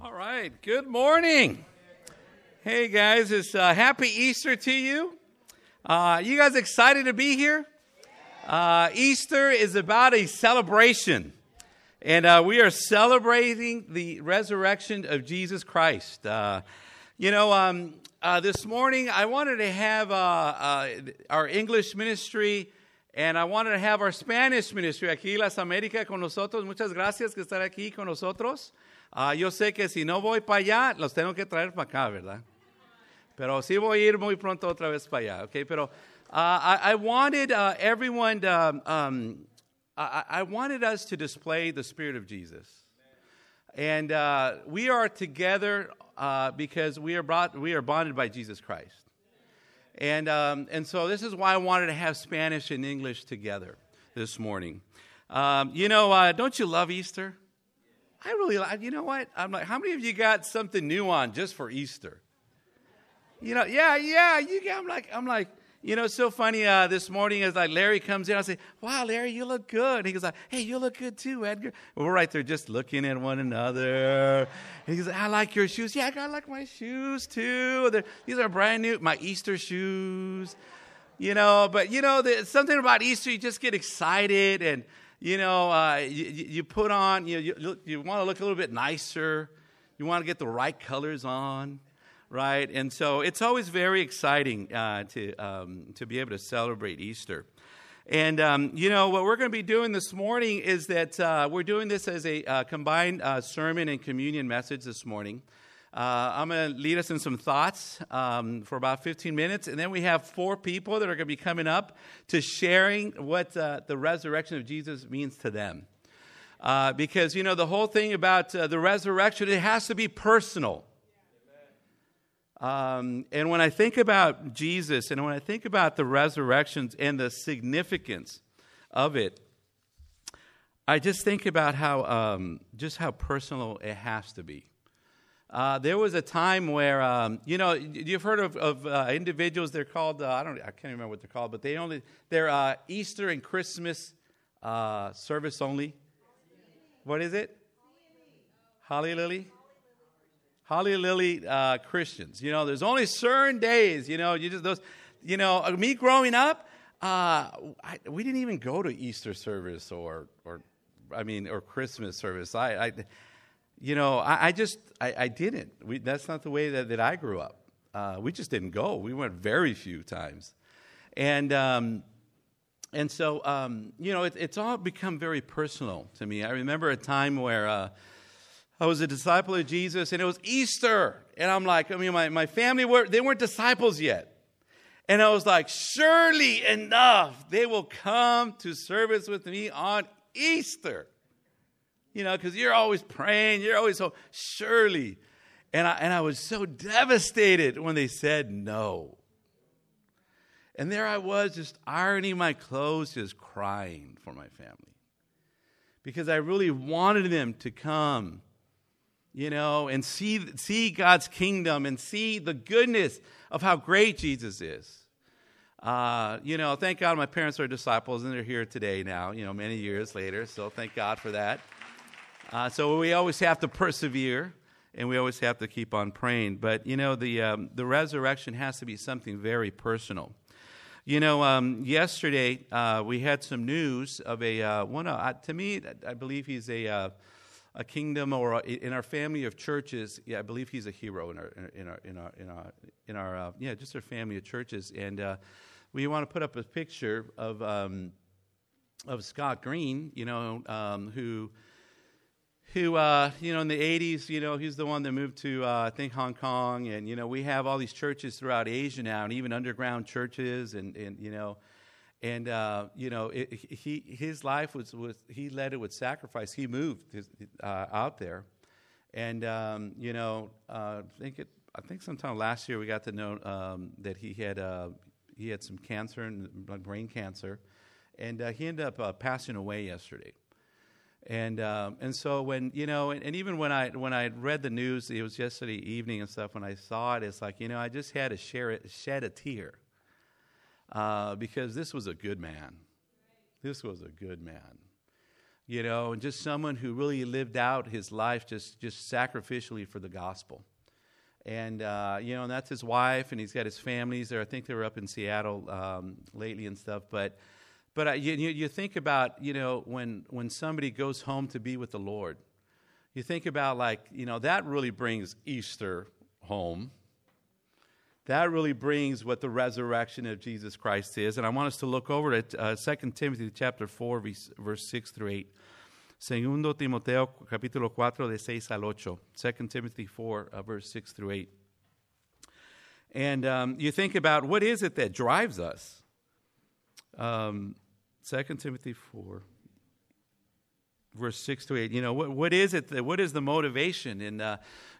All right, good morning. Hey guys, it's happy Easter to you. You guys excited to be here? Easter is about a celebration, and we are celebrating the resurrection of Jesus Christ. This morning I wanted to have our English ministry, and I wanted to have our Spanish ministry aquí, Las Américas, con nosotros. Muchas gracias que estar aquí con nosotros. Yo sé que si no voy para allá, los tengo que traer para acá, ¿verdad? Pero sí voy a ir muy pronto otra vez para allá, okay? Pero I wanted us to display the Spirit of Jesus. And we are together because we are bonded by Jesus Christ. And so this is why I wanted to have Spanish and English together this morning. Don't you love Easter? I really like, you know what? I'm like, how many of you got something new on just for Easter? You know, yeah. I'm like, you know, it's so funny. This morning, as like Larry comes in, I say, "Wow, Larry, you look good." And he goes like, "Hey, you look good too, Edgar." And we're right there just looking at one another. And he goes, "I like your shoes." "Yeah, I like my shoes too. These are brand new, my Easter shoes." You know, but you know, something about Easter, you just get excited and. You know, you put on, you want to look a little bit nicer. You want to get the right colors on, right? And so it's always very exciting to be able to celebrate Easter. And, what we're going to be doing this morning is that we're doing this as a combined sermon and communion message this morning. I'm going to lead us in some thoughts for about 15 minutes, and then we have four people that are going to be coming up to sharing what the resurrection of Jesus means to them. Because, you know, the whole thing about the resurrection, it has to be personal. And when I think about Jesus and when I think about the resurrections and the significance of it, I just think about how personal it has to be. There was a time where, you've heard of individuals. They're called, I can't remember what they're called, but they're Easter and Christmas service only. What is it? Holly Lily Christians. You know, there's only certain days, you know, you just those, you know, me growing up, we didn't even go to Easter service or Christmas service. I didn't. That's not the way that I grew up. We just didn't go. We went very few times. And so, it's all become very personal to me. I remember a time where I was a disciple of Jesus, and it was Easter. And I'm like, my family, they weren't disciples yet. And I was like, surely enough, they will come to service with me on Easter. You know, because you're always praying, you're always so surely. And I was so devastated when they said no. And there I was just ironing my clothes, just crying for my family. Because I really wanted them to come, you know, and see God's kingdom and see the goodness of how great Jesus is. Thank God my parents are disciples and they're here today now, you know, many years later. So thank God for that. So we always have to persevere, and we always have to keep on praying. But, you know, the resurrection has to be something very personal. You know, yesterday we had some news of I believe he's a kingdom or in our family of churches. Yeah, I believe he's a hero in our just our family of churches. And we want to put up a picture of Scott Green, you know, who in the 80s, you know, he's the one that moved to, Hong Kong. And, you know, we have all these churches throughout Asia now, and even underground churches. His life was he led it with sacrifice. He moved out there. And, I think sometime last year we got to know that he had some cancer, and brain cancer. And he ended up passing away yesterday. And so when, you know, and even when I read the news, it was yesterday evening and stuff, when I saw it, it's like, you know, I just had to shed a tear because this was a good man. you know, and just someone who really lived out his life just sacrificially for the gospel. And, you know, and that's his wife, and he's got his families there. I think they were up in Seattle lately and stuff. But you think about, you know, when somebody goes home to be with the Lord, you think about, like, you know, that really brings Easter home. That really brings what the resurrection of Jesus Christ is. And I want us to look over at 2 Timothy chapter 4, verse 6 through 8. Segundo Timoteo, capítulo 4, de 6 al 8. 2 Timothy 4, verse 6 through 8. And you think about, what is it that drives us? 2 Timothy 4, verse 6 to 8. You know, what is it? What is the motivation? And,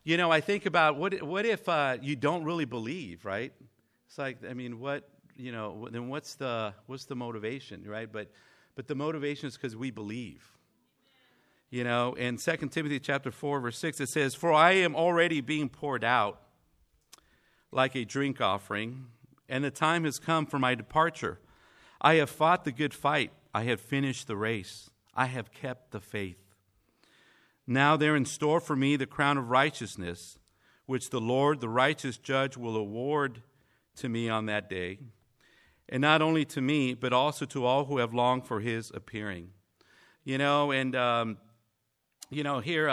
you know, I think about what if you don't really believe, right? It's like, I mean, what, you know, then what's the motivation, right? But the motivation is because we believe. You know, in 2 Timothy chapter 4, verse 6, it says, "For I am already being poured out like a drink offering, and the time has come for my departure. I have fought the good fight. I have finished the race. I have kept the faith. Now there in store for me the crown of righteousness, which the Lord, the righteous judge, will award to me on that day, and not only to me, but also to all who have longed for his appearing." You know, and you know, here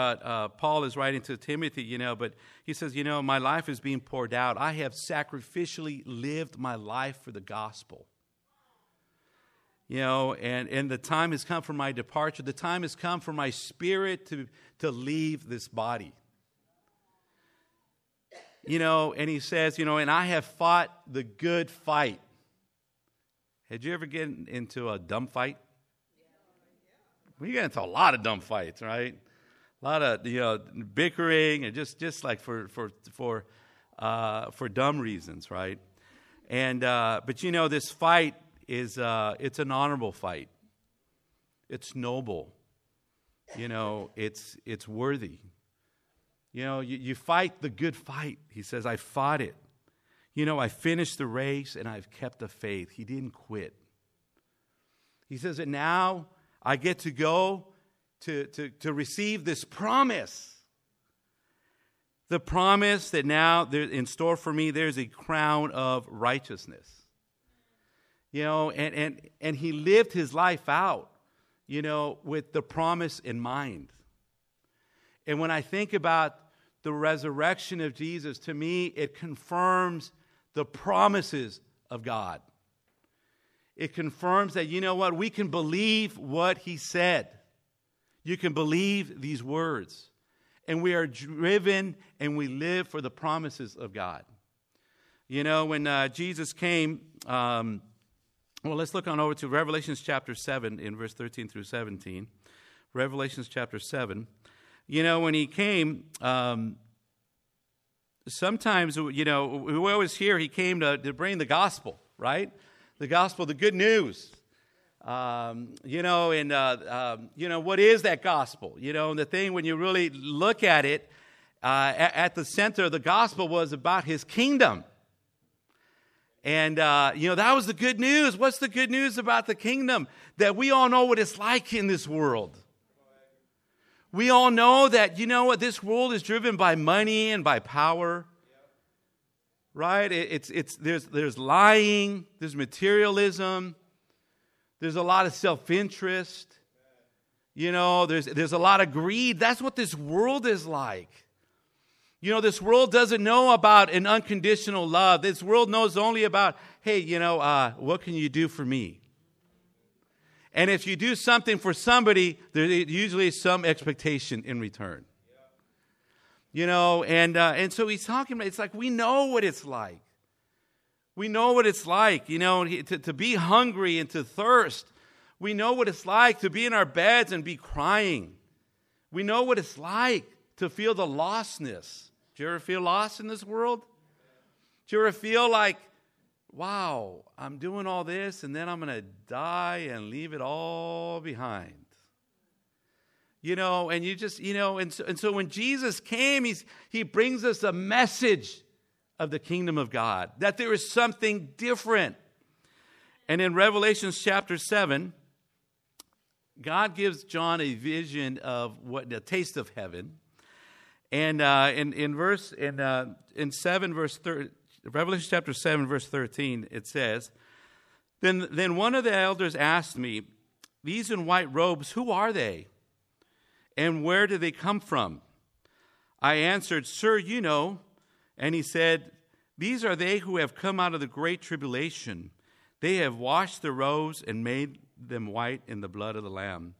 Paul is writing to Timothy, you know, but he says, you know, my life is being poured out. I have sacrificially lived my life for the gospel. You know, and the time has come for my departure. The time has come for my spirit to leave this body. You know, and he says, you know, and I have fought the good fight. Had you ever get into a dumb fight? We get into a lot of dumb fights, right? A lot of, you know, bickering and just like for dumb reasons, right? And but you know, this fight is it's an honorable fight. It's noble. You know, it's worthy. You know, you fight the good fight. He says, I fought it. You know, I finished the race and I've kept the faith. He didn't quit. He says that now I get to go to receive this promise. The promise that now in store for me, there's a crown of righteousness. You know, and he lived his life out, you know, with the promise in mind. And when I think about the resurrection of Jesus, to me, it confirms the promises of God. It confirms that, you know what, we can believe what he said. You can believe these words. And we are driven and we live for the promises of God. You know, when Jesus came... Well, let's look on over to Revelations chapter 7 in verse 13 through 17. Revelations chapter 7. You know, when he came, sometimes, you know, we always hear he came to bring the gospel, right? The gospel, the good news. You know, and, you know, what is that gospel? You know, and the thing when you really look at it, at the center of the gospel was about his kingdom. And, you know, that was the good news. What's the good news about the kingdom? That we all know what it's like in this world. We all know that, you know what, this world is driven by money and by power. Right? There's lying. There's materialism. There's a lot of self-interest. You know, there's a lot of greed. That's what this world is like. You know, this world doesn't know about an unconditional love. This world knows only about, hey, you know, what can you do for me? And if you do something for somebody, there's usually some expectation in return. Yeah. You know, and so he's talking about, it's like we know what it's like. We know what it's like, you know, to be hungry and to thirst. We know what it's like to be in our beds and be crying. We know what it's like to feel the lostness. Do you ever feel lost in this world? Do you ever feel like, wow, I'm doing all this and then I'm going to die and leave it all behind? You know, and you just, you know, and so when Jesus came, he brings us a message of the kingdom of God, that there is something different. And in Revelation chapter 7, God gives John a vision of what a taste of heaven, and Revelation chapter 7 verse 13 it says, then one of the elders asked me, "These in white robes, who are they, and where do they come from?" I answered, "Sir, you know." And he said, "These are they who have come out of the great tribulation. They have washed their robes and made them white in the blood of the Lamb.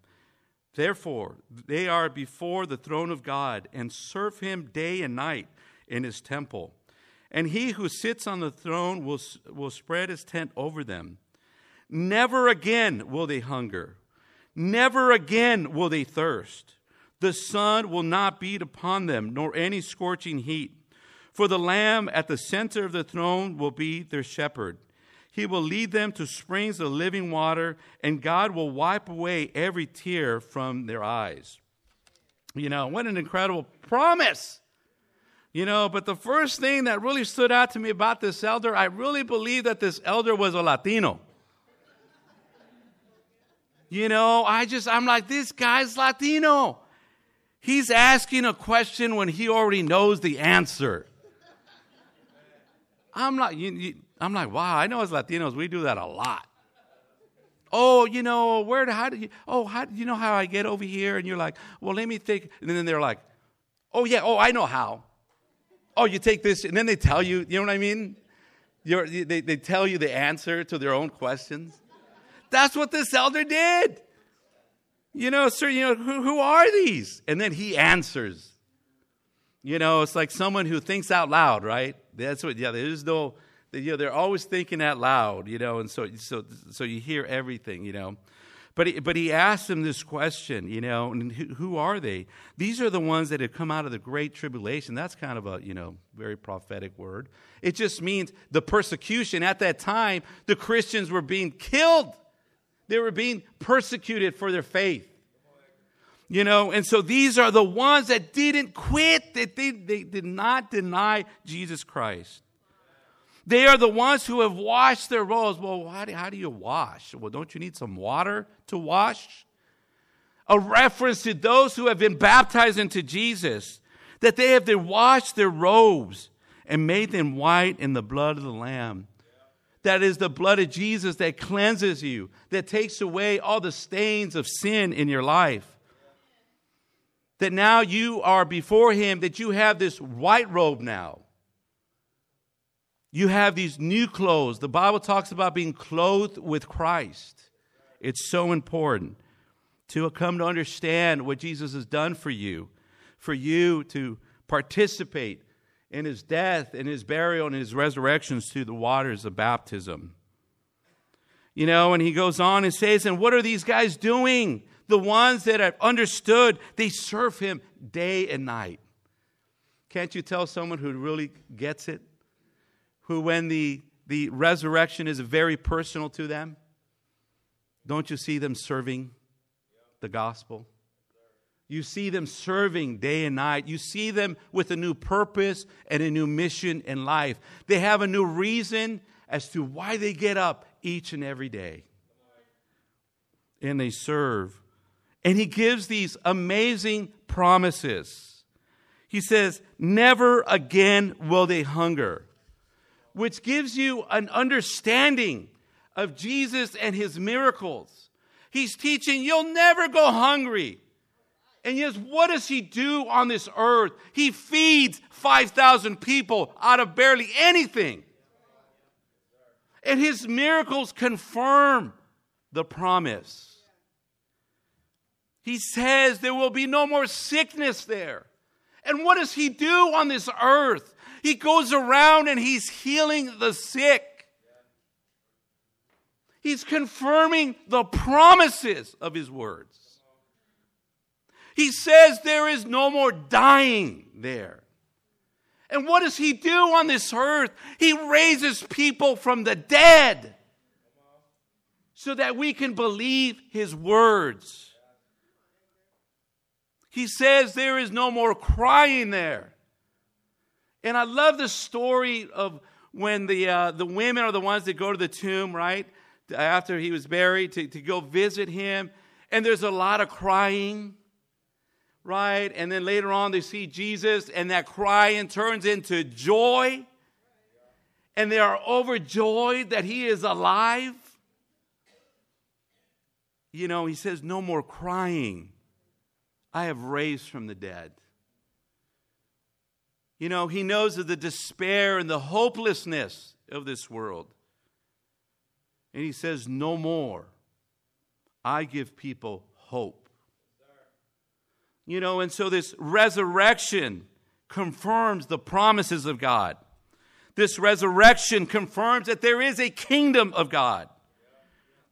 Therefore, they are before the throne of God and serve him day and night in his temple. And he who sits on the throne will spread his tent over them. Never again will they hunger. Never again will they thirst. The sun will not beat upon them, nor any scorching heat. For the Lamb at the center of the throne will be their shepherd. He will lead them to springs of living water, and God will wipe away every tear from their eyes." You know, what an incredible promise. You know, but the first thing that really stood out to me about this elder, I really believe that this elder was a Latino. You know, I'm like, this guy's Latino. He's asking a question when he already knows the answer. I'm like, wow, I know as Latinos, we do that a lot. Oh, you know, how I get over here? And you're like, well, let me think. And then they're like, oh, yeah, oh, I know how. Oh, you take this. And then they tell you, you know what I mean? They tell you the answer to their own questions. That's what this elder did. You know, sir, you know, who are these? And then he answers. You know, it's like someone who thinks out loud, right? That's what, yeah, there's no... You know, they're always thinking out loud, you know, and so you hear everything, you know. But he asked him this question, you know, and who are they? These are the ones that have come out of the great tribulation. That's kind of a, you know, very prophetic word. It just means the persecution. At that time, the Christians were being killed. They were being persecuted for their faith. You know, and so these are the ones that didn't quit, that they did not deny Jesus Christ. They are the ones who have washed their robes. Well, how do you wash? Well, don't you need some water to wash? A reference to those who have been baptized into Jesus, that they have then washed their robes and made them white in the blood of the Lamb. That is the blood of Jesus that cleanses you, that takes away all the stains of sin in your life. That now you are before him, that you have this white robe now. You have these new clothes. The Bible talks about being clothed with Christ. It's so important to come to understand what Jesus has done for you to participate in his death and his burial and his resurrections through the waters of baptism. You know, and he goes on and says, and what are these guys doing? The ones that have understood, they serve him day and night. Can't you tell someone who really gets it? Who, when the resurrection is very personal to them, don't you see them serving the gospel? You see them serving day and night. You see them with a new purpose and a new mission in life. They have a new reason as to why they get up each and every day. And they serve. And he gives these amazing promises. He says, never again will they hunger. Which gives you an understanding of Jesus and his miracles. He's teaching, you'll never go hungry. And yes, what does he do on this earth? He feeds 5,000 people out of barely anything. And his miracles confirm the promise. He says there will be no more sickness there. And what does he do on this earth? He goes around and he's healing the sick. He's confirming the promises of his words. He says there is no more dying there. And what does he do on this earth? He raises people from the dead so that we can believe his words. He says there is no more crying there. And I love the story of when the women are the ones that go to the tomb, right? After he was buried, to go visit him. and there's a lot of crying, right? And then later on they see Jesus, and that crying turns into joy, and they are overjoyed that he is alive. You know, he says, no more crying. I have raised from the dead. You know, he knows of the despair and the hopelessness of this world. And he says, no more. I give people hope. You know, and so this resurrection confirms the promises of God. This resurrection confirms that there is a kingdom of God.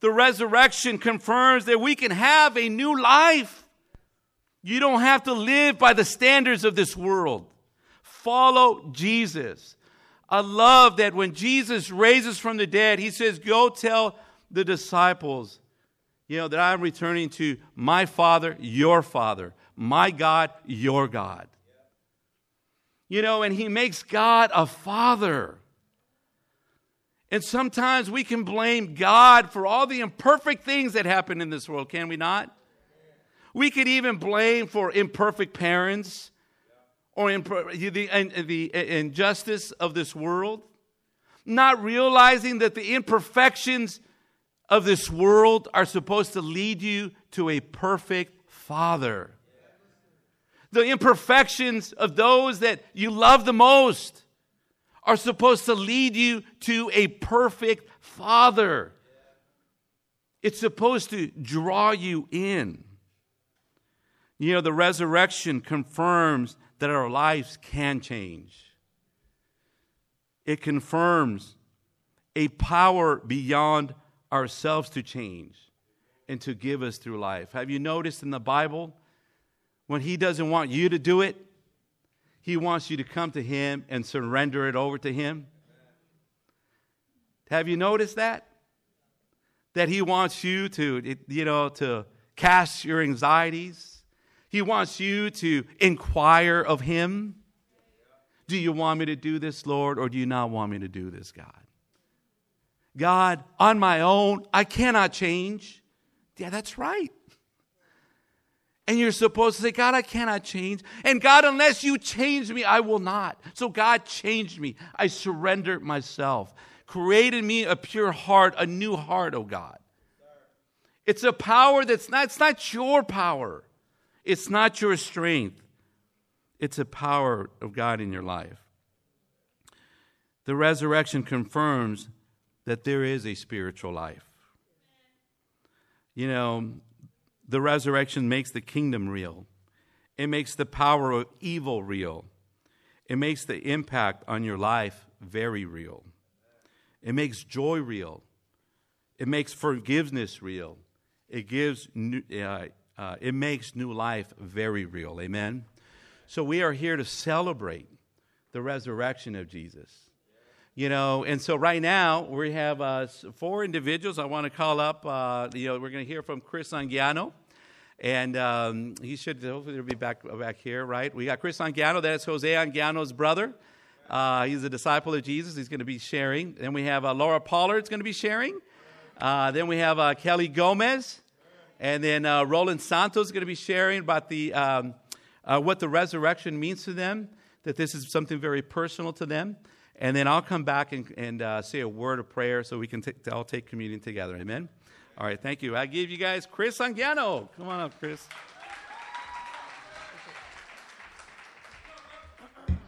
The resurrection confirms that we can have a new life. You don't have to live by the standards of this world. Follow Jesus. I love that when Jesus raises from the dead, he says, go tell the disciples, you know, that I'm returning to my Father, my God, your God. You know, and he makes God a father. And sometimes we can blame God for all the imperfect things that happen in this world, can we not? We could even blame for imperfect parents or the injustice of this world, not realizing that the imperfections of this world are supposed to lead you to a perfect Father. The imperfections of those that you love the most are supposed to lead you to a perfect Father. It's supposed to draw you in. You know, the resurrection confirms that our lives can change. It confirms a power beyond ourselves to change and to give us through life. Have you noticed in the Bible, when he doesn't want you to do it, he wants you to come to him and surrender it over to him? Have you noticed that? That he wants you to, you know, to cast your anxieties. He wants you to inquire of him. Do you want me to do this, Lord, or do you not want me to do this, God? God, on my own, I cannot change. Yeah, that's right. And you're supposed to say, God, I cannot change. And God, unless you change me, I will not. So God, changed me. I surrender myself. Create in me a pure heart, a new heart, oh God. It's a power it's not your power. It's not your strength. It's a power of God in your life. The resurrection confirms that there is a spiritual life. You know, the resurrection makes the kingdom real. It makes the power of evil real. It makes the impact on your life very real. It makes joy real. It makes forgiveness real. It makes new life very real. Amen? So we are here to celebrate the resurrection of Jesus. You know, and so right now we have four individuals I want to call up. We're going to hear from Chris Angiano, and he should hopefully be back here, right? We got Chris Angiano. That's Jose Angiano's brother. He's a disciple of Jesus. He's going to be sharing. Then we have Laura Pollard's going to be sharing. Then we have Kelly Gomez, and then Roland Santos is going to be sharing about the what the resurrection means to them. That this is something very personal to them. And then I'll come back and say a word of prayer so we can all take communion together. Amen? All right, thank you. I give you guys Chris Angiano. Come on up, Chris.